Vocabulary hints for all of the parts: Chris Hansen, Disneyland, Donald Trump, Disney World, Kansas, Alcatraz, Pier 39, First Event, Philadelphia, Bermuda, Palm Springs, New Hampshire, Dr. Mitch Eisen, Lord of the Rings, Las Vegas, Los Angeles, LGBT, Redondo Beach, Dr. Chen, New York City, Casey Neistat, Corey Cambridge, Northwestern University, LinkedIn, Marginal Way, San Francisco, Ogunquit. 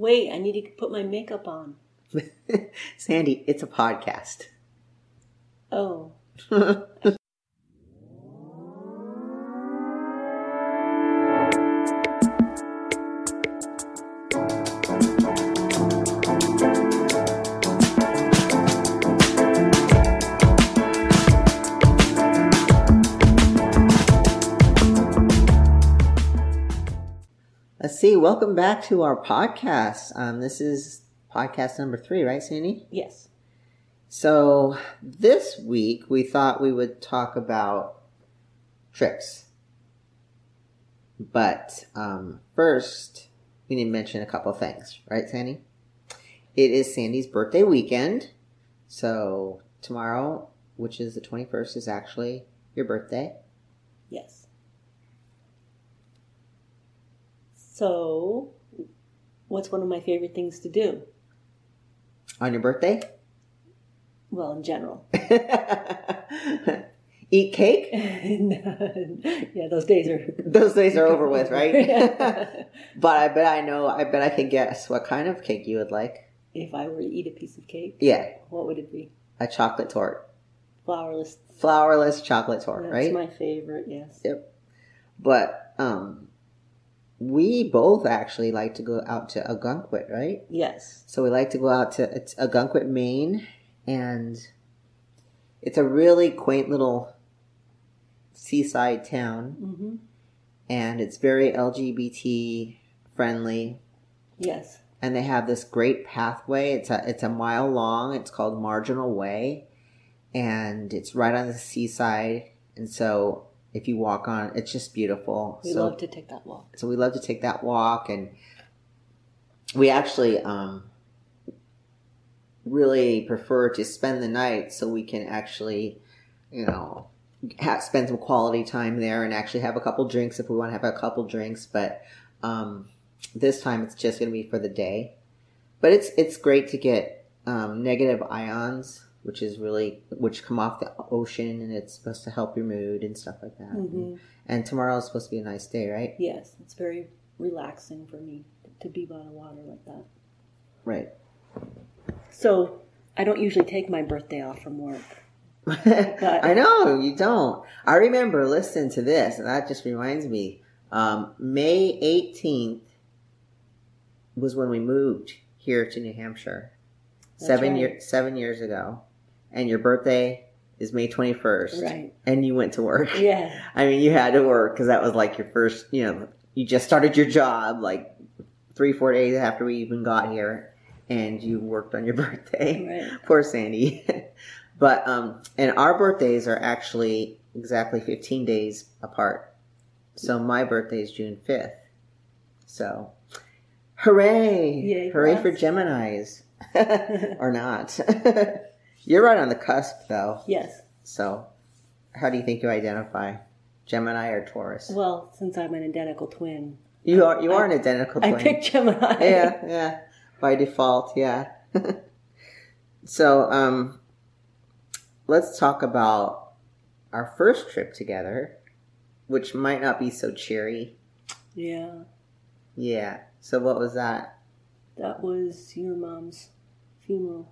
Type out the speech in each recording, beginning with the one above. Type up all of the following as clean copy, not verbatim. wait, I need to put my makeup on. Sandy, it's a podcast. Oh. Welcome back to our podcast. This is podcast number 3, right, Sandy? Yes. So this week we thought we would talk about trips. But first, we need to mention a couple things, right, Sandy? It is Sandy's birthday weekend. So tomorrow, which is the 21st, is actually your birthday. Yes. So, what's one of my favorite things to do? On your birthday? Well, in general. Eat cake? Yeah, those days are over with, right? Yeah. But I bet I can guess what kind of cake you would like. If I were to eat a piece of cake? Yeah. What would it be? A chocolate tort. Flourless chocolate tort, that's right? That's my favorite, yes. Yep. But, we both actually like to go out to Ogunquit, right? Yes. So we like to go out to Ogunquit, Maine, and it's a really quaint little seaside town, mm-hmm. and it's very LGBT friendly. Yes. And they have this great pathway. It's a mile long. It's called Marginal Way, and it's right on the seaside, and so. If you walk on, it's just beautiful. We love to take that walk. So we love to take that walk, and we actually really prefer to spend the night so we can actually, spend some quality time there and actually have a couple drinks if we want to have a couple drinks. But this time it's just going to be for the day. But it's great to get negative ions. Which come off the ocean, and it's supposed to help your mood and stuff like that. Mm-hmm. And tomorrow is supposed to be a nice day, right? Yes, it's very relaxing for me to be by the water like that. Right. So I don't usually take my birthday off from work. I know you don't. I remember listening to this, and that just reminds me. May 18th was when we moved here to New Hampshire. Seven years ago. And your birthday is May 21st. Right. And you went to work. Yeah. I mean, you had to work because that was like your first, you just started your job like 3-4 days after we even got here. And you worked on your birthday. Right. Poor Sandy. But, and our birthdays are actually exactly 15 days apart. So my birthday is June 5th. So, hooray. Yay, hooray for Geminis. Or not. You're right on the cusp, though. Yes. So, how do you think you identify? Gemini or Taurus? Well, since I'm an identical twin. You are an identical twin. I picked Gemini. Yeah. By default, yeah. So, let's talk about our first trip together, which might not be so cheery. Yeah. Yeah. So, what was that? That was your mom's funeral.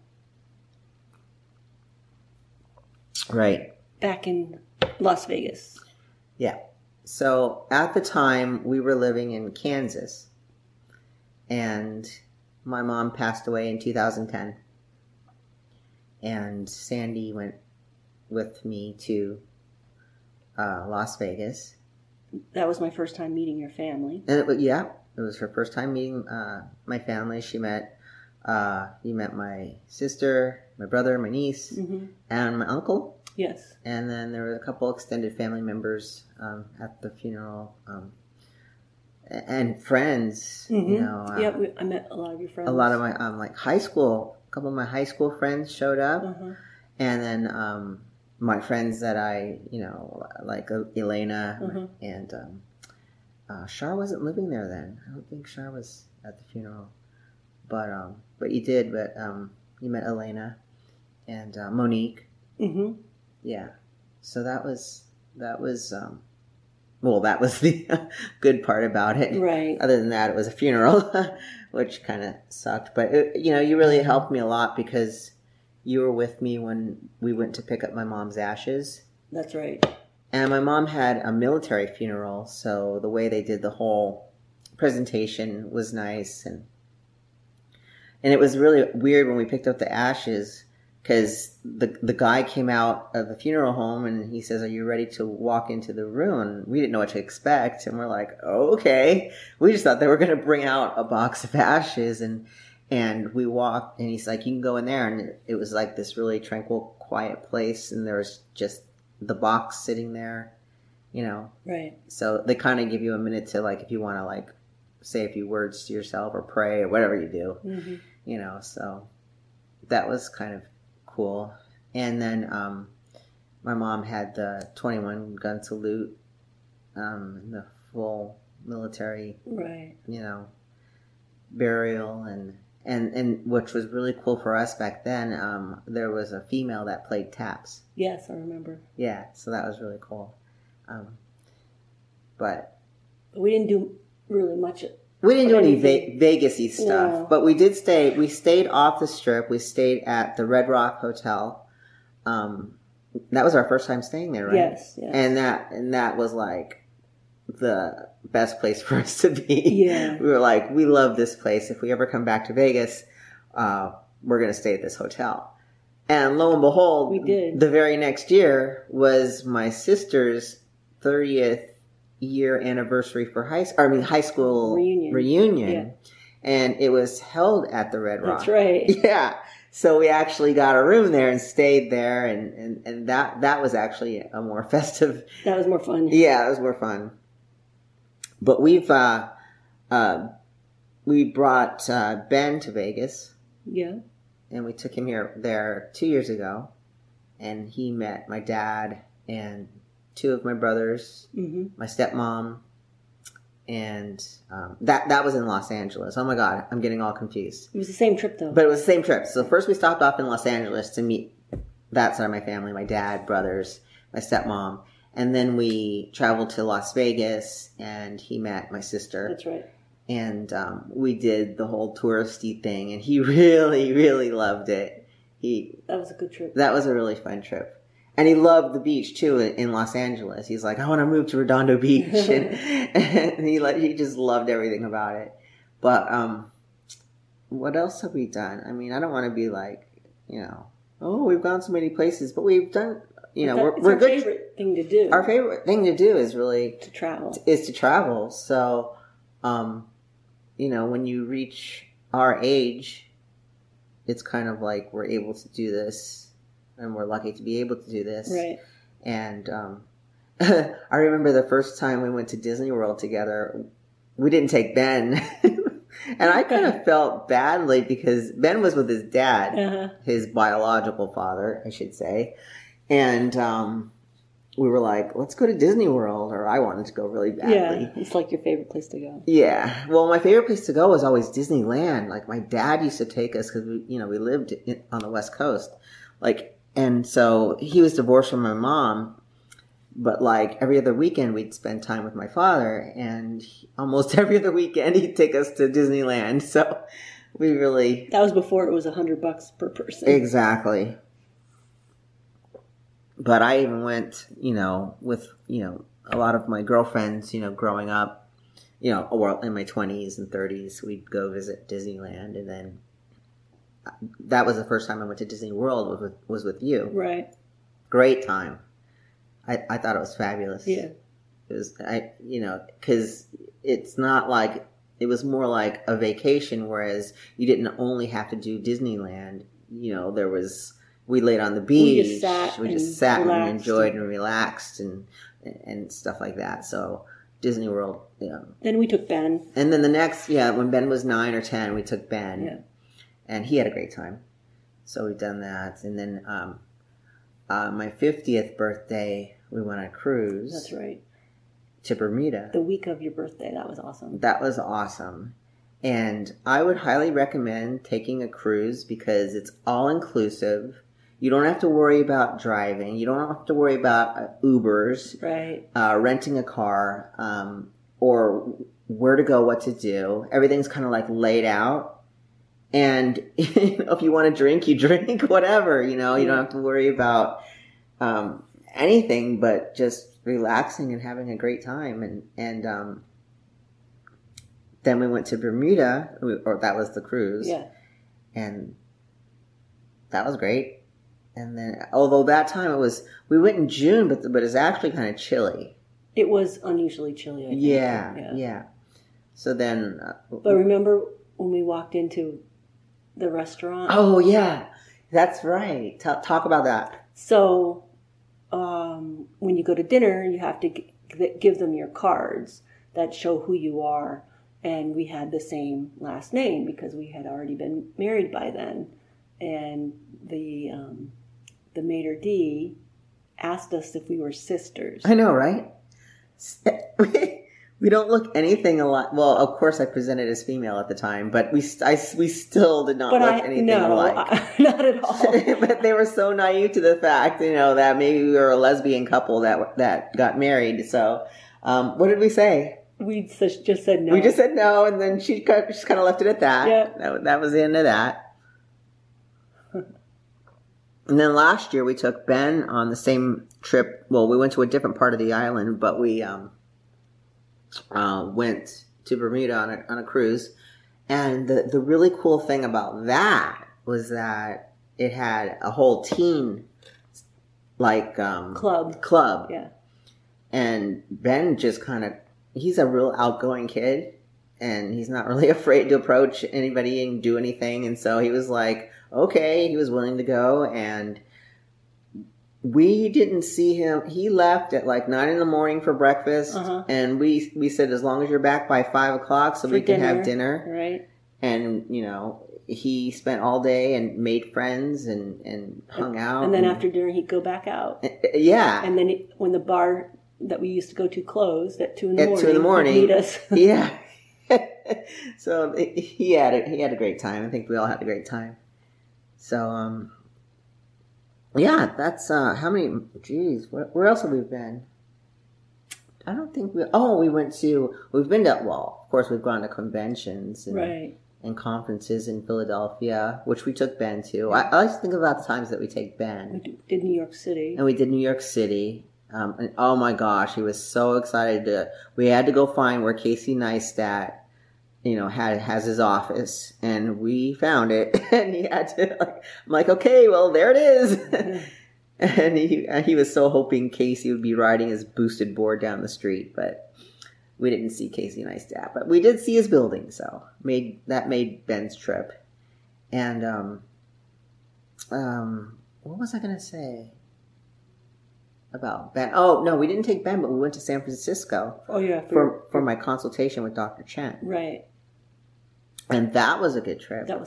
Right. Back in Las Vegas. Yeah. So at the time, we were living in Kansas. And my mom passed away in 2010. And Sandy went with me to Las Vegas. That was my first time meeting your family. And it was her first time meeting my family. She met, you met my sister, my brother, my niece, mm-hmm. and my uncle. Yes. And then there were a couple extended family members at the funeral and friends. Mm-hmm. I met a lot of your friends. A lot of my high school friends showed up, mm-hmm. and then my friends that I like Elena mm-hmm. and. Shar wasn't living there then. I don't think Shar was at the funeral. But you did. But you met Elena and Monique. Mm-hmm. Yeah. So that was the good part about it. Right. Other than that, it was a funeral. which kind of sucked. But, it, you know, you really helped me a lot because you were with me when we went to pick up my mom's ashes. That's right. And my mom had a military funeral, so the way they did the whole presentation was nice. And it was really weird when we picked up the ashes because the guy came out of the funeral home and he says, "Are you ready to walk into the room?" We didn't know what to expect. And we're like, "Oh, okay." We just thought they were going to bring out a box of ashes. And we walked and he's like, "You can go in there." And it was like this really tranquil, quiet place. And there was just the box sitting there, you know. Right. So they kind of give you a minute to, like, if you want to, like, say a few words to yourself or pray or whatever you do, mm-hmm. you know. So that was kind of cool. And then my mom had the 21 gun salute, the full military, right, you know, burial, and which was really cool for us back then. There was a female that played taps. Yes, I remember. Yeah, so that was really cool. But we didn't do really much. We didn't do any Vegas-y stuff, no. But we did stay. We stayed off the Strip. We stayed at the Red Rock Hotel. That was our first time staying there, right? Yes. And that was like the best place for us to be. Yeah. We were like, we love this place. If we ever come back to Vegas, we're going to stay at this hotel. And lo and behold, we did. The very next year was my sister's 30th year anniversary for high school reunion. Yeah. And it was held at the Red Rock. That's right. Yeah. So we actually got a room there and stayed there. And that was actually a more festive. That was more fun. Yeah, it was more fun. But we've, we brought, Ben to Vegas. Yeah. And we took him there 2 years ago. And he met my dad and two of my brothers, mm-hmm. my stepmom, and that was in Los Angeles. Oh my God, I'm getting all confused. It was the same trip though. But it was the same trip. So first we stopped off in Los Angeles to meet that side of my family, my dad, brothers, my stepmom. And then we traveled to Las Vegas and he met my sister. That's right. And we did the whole touristy thing and he really, really loved it. That was a good trip. That was a really fun trip. And he loved the beach too in Los Angeles. He's like, "I want to move to Redondo Beach," and he just loved everything about it. But what else have we done? I mean, I don't want to be like, you know, oh, we've gone so many places, but we've done, you know, we're our good. Favorite thing to do. Our favorite thing to do is really to travel. So, you know, when you reach our age, it's kind of like we're able to do this. And we're lucky to be able to do this. Right. And I remember the first time we went to Disney World together, we didn't take Ben. And I kind of felt badly because Ben was with his dad, uh-huh. his biological father, I should say. And we were like, let's go to Disney World. Or I wanted to go really badly. Yeah, it's like your favorite place to go. Yeah. Well, my favorite place to go was always Disneyland. Like my dad used to take us because, you know, we lived on the West Coast. Like, and so he was divorced from my mom, but like every other weekend we'd spend time with my father, and almost every other weekend he'd take us to Disneyland. So we really... That was before it was $100 per person. Exactly. But I even went, you know, with, you know, a lot of my girlfriends, you know, growing up, you know, or in my 20s and 30s, we'd go visit Disneyland, and then... That was the first time I went to Disney World was with you. Right. Great time. I thought it was fabulous. Yeah. It was, you know, because it's not like, it was more like a vacation, whereas you didn't only have to do Disneyland. You know, there was, we laid on the beach. We just sat and enjoyed and relaxed and stuff like that. So Disney World, you know. Then we took Ben. And then the next, yeah, when Ben was 9 or 10, we took Ben. Yeah. And he had a great time. So we've done that. And then my 50th birthday, we went on a cruise. That's right. To Bermuda. The week of your birthday. That was awesome. And I would highly recommend taking a cruise because it's all-inclusive. You don't have to worry about driving. You don't have to worry about Ubers. Right. Renting a car or where to go, what to do. Everything's kind of like laid out. And you know, if you want to drink, you drink, whatever, you know, you don't have to worry about anything but just relaxing and having a great time. And then we went to Bermuda, or that was the cruise. Yeah. And that was great. And then, although that time we went in June, but it's actually kind of chilly. It was unusually chilly, I think. Yeah. So then... but remember when we walked into the restaurant? Oh, yeah. That's right. Talk about that. So when you go to dinner, you have to give them your cards that show who you are. And we had the same last name because we had already been married by then. And the maitre d' asked us if we were sisters. I know, right? We don't look anything alike. Well, of course, I presented as female at the time, but we still did not look anything alike. Not at all. But they were so naive to the fact, you know, that maybe we were a lesbian couple that got married. So, what did we say? We just said no. We just said no, and then she just kind of left it at that. Yeah. That was the end of that. And then last year we took Ben on the same trip. Well, we went to a different part of the island, but we went to Bermuda on a cruise. And the really cool thing about that was that it had a whole teen club. Yeah. And Ben just kind of, he's a real outgoing kid, and he's not really afraid to approach anybody and do anything. And so he was like, okay, he was willing to go. And we didn't see him. He left at like 9 a.m. for breakfast. Uh-huh. And we said, as long as you're back by 5 o'clock so we can have dinner. Right. And, you know, he spent all day and made friends and hung out. And then after dinner, he'd go back out. Yeah. And then when the bar that we used to go to closed at 2 in the morning. At 2 in the morning. He'd meet us. Yeah. So he had a great time. I think we all had a great time. So yeah, that's how many? Geez, where else have we been? I don't think we. Oh, we've been to. Well, of course, we've gone to conventions and conferences in Philadelphia, which we took Ben to. I always think about the times that we take Ben. We did New York City, and oh my gosh, he was so excited to. We had to go find where Casey Neistat, you know, has his office, and we found it, and he had to, I'm like, okay, well, there it is. Mm-hmm. And he was so hoping Casey would be riding his boosted board down the street, but we didn't see Casey Neistat, but we did see his building, so that made Ben's trip. And what was I going to say about Ben? Oh, no, we didn't take Ben, but we went to San Francisco. Oh, yeah. For my consultation with Dr. Chen. Right. And that was a good trip. That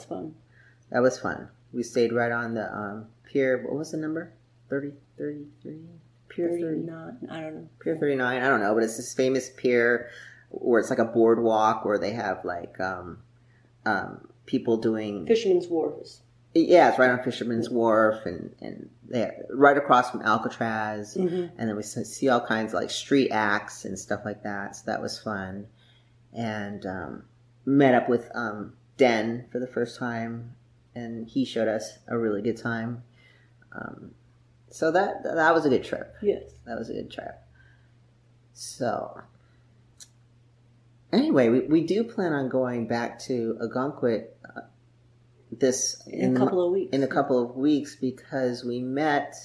was fun. We stayed right on the pier. What was the number? 33? Pier 39. I don't know. Pier 39. I don't know. But it's this famous pier where it's like a boardwalk where they have like people doing... Fisherman's Wharf. Yeah, it's right on Fisherman's Wharf and right across from Alcatraz. Mm-hmm. And then we see all kinds of like street acts and stuff like that. So that was fun. And... met up with Den for the first time, and he showed us a really good time. So that was a good trip. Yes. That was a good trip. So anyway, we do plan on going back to Ogunquit in a couple of weeks because we met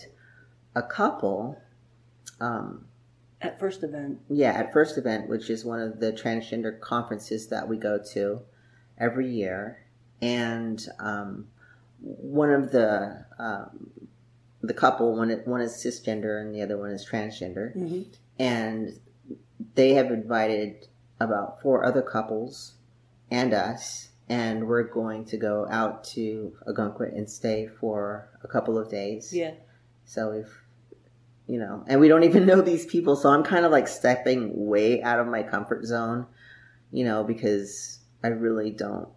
a couple at First Event. Yeah, at First Event, which is one of the transgender conferences that we go to every year. And one of the couple, one is cisgender and the other one is transgender. Mm-hmm. And they have invited about 4 other couples and us. And we're going to go out to Ogunquit and stay for a couple of days. Yeah. So we've... You know, and we don't even know these people, so I'm kind of like stepping way out of my comfort zone, you know, because we really don't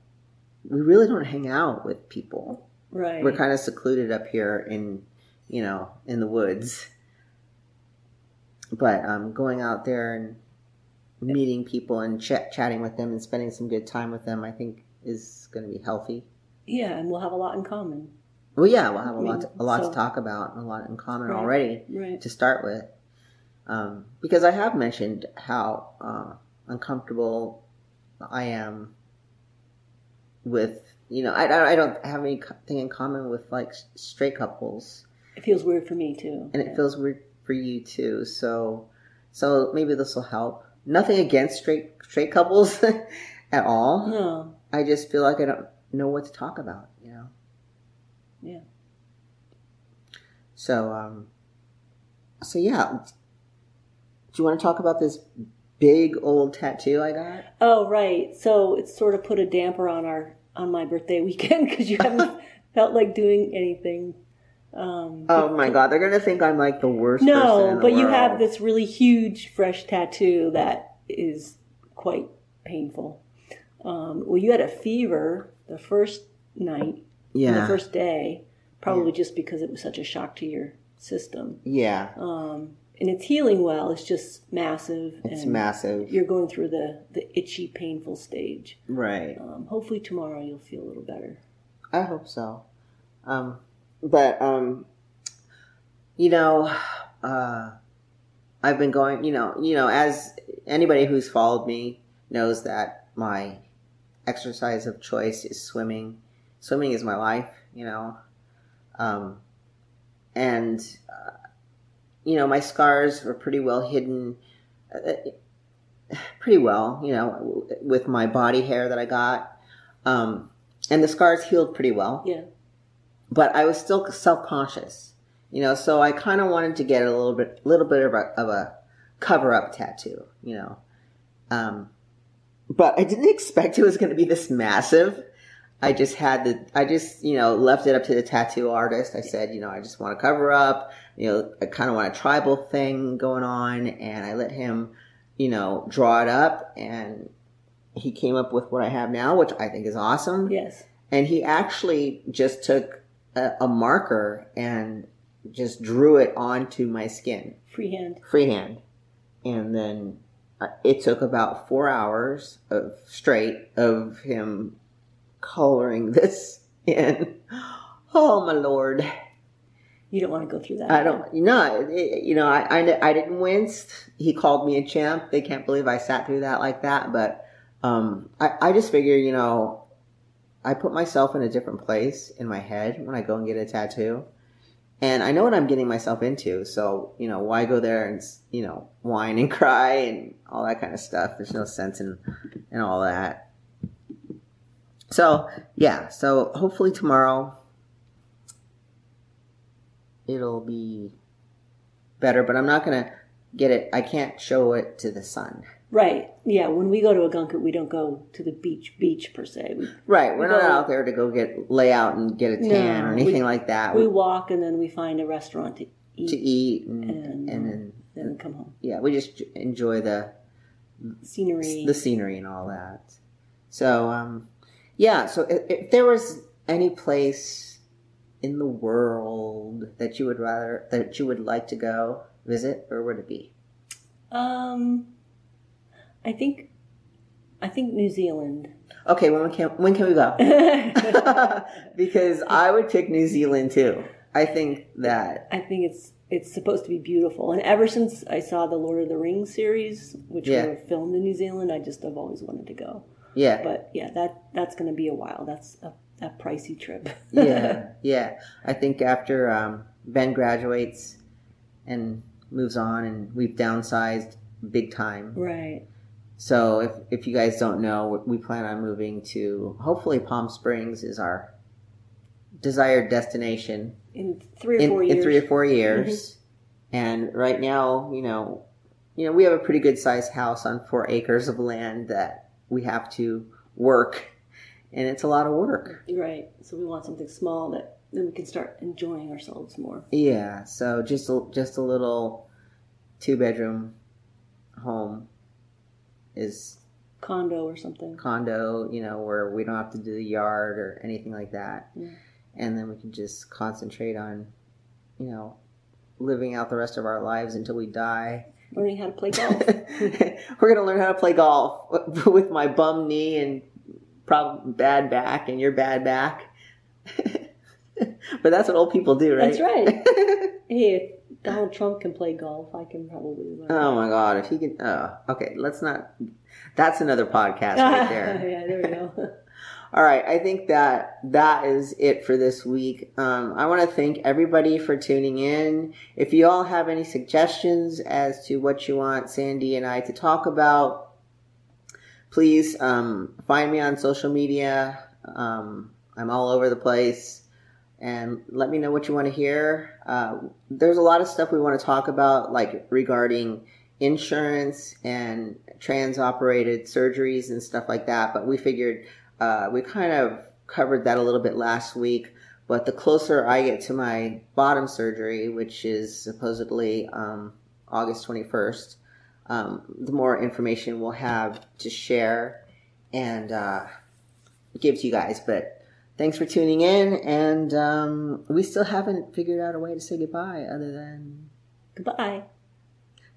hang out with people. Right. We're kind of secluded up here in the woods. But going out there and meeting people and chatting with them and spending some good time with them, I think is going to be healthy. Yeah, and we'll have a lot in common. Well, yeah, we'll have a lot to talk about, and a lot in common already to start with. Because I have mentioned how uncomfortable I am with, you know, I don't have anything in common with, like, straight couples. It feels weird for me, too. And it feels weird for you, too. So maybe this will help. Nothing against straight couples at all. No. I just feel like I don't know what to talk about, you know? Yeah. So, yeah. Do you want to talk about this big old tattoo I got? Oh, right. So it sort of put a damper on my birthday weekend because you haven't felt like doing anything. Oh my God. They're going to think I'm like the worst person in the world. No, but you have this really huge fresh tattoo that is quite painful. Well, you had a fever the first night. Yeah. The first day, probably just because it was such a shock to your system. Yeah. And it's healing well. It's just massive. It's massive. You're going through the itchy, painful stage. Right. Hopefully tomorrow you'll feel a little better. I hope so. I've been going, as anybody who's followed me knows that my exercise of choice is swimming. Swimming is my life, you know. My scars were pretty well hidden, with my body hair that I got. And the scars healed pretty well. Yeah. But I was still self-conscious, you know, so I kind of wanted to get a little bit of a cover-up tattoo, you know. But I didn't expect it was going to be this massive. I just left it up to the tattoo artist. I said, I just want to cover up, I kind of want a tribal thing going on. And I let him, draw it up, and he came up with what I have now, which I think is awesome. Yes. And he actually just took a marker and just drew it onto my skin. Freehand. And then it took about 4 hours of him coloring this in. Oh my Lord. You don't want to go through that. I don't. No, I didn't wince. He called me a champ. They can't believe I sat through that like that. But I just figure, I put myself in a different place in my head when I go and get a tattoo. And I know what I'm getting myself into. So, why go there and, whine and cry and all that kind of stuff? There's no sense in all that. So, yeah. So, hopefully tomorrow it'll be better. But I'm not going to get it. I can't show it to the sun. Right. Yeah. When we go to Ogunquit, we don't go to the beach per se. Right. We're not out there to go lay out and get a tan or anything like that. We walk and then we find a restaurant to eat. And then come home. Yeah. We just enjoy the scenery. The scenery and all that. So, yeah, so if there was any place in the world that you would like to go visit, where would it be? I think New Zealand. Okay, when can we go? Because I would pick New Zealand too. I think it's supposed to be beautiful, and ever since I saw the Lord of the Rings series, which were filmed in New Zealand, I've always wanted to go. Yeah. But yeah, that's going to be a while. That's a pricey trip. Yeah. Yeah. I think after Ben graduates and moves on, and we've downsized big time. Right. So if you guys don't know, we plan on moving to, hopefully Palm Springs is our desired destination. In 3 or 4 years. Mm-hmm. And right now, we have a pretty good sized house on 4 acres of land that we have to work, and it's a lot of work. Right. So we want something small that then we can start enjoying ourselves more. Yeah. So just a little 2-bedroom home is condo or something. Condo, where we don't have to do the yard or anything like that. Yeah. And then we can just concentrate on, living out the rest of our lives until we die. Learning how to play golf. We're going to learn how to play golf with my bum knee and probably bad back and your bad back. But that's what old people do, right? That's right. Hey, if Donald Trump can play golf, I can probably learn. Oh, my God. If he can... Oh, okay. Let's not... That's another podcast right there. Yeah, there we go. All right. I think that is it for this week. I want to thank everybody for tuning in. If you all have any suggestions as to what you want Sandy and I to talk about, please find me on social media. I'm all over the place. And let me know what you want to hear. There's a lot of stuff we want to talk about, like regarding insurance and trans-operated surgeries and stuff like that. But we figured... we kind of covered that a little bit last week, but the closer I get to my bottom surgery, which is supposedly August 21st, the more information we'll have to share and give to you guys. But thanks for tuning in, and we still haven't figured out a way to say goodbye other than... Goodbye.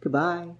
Goodbye.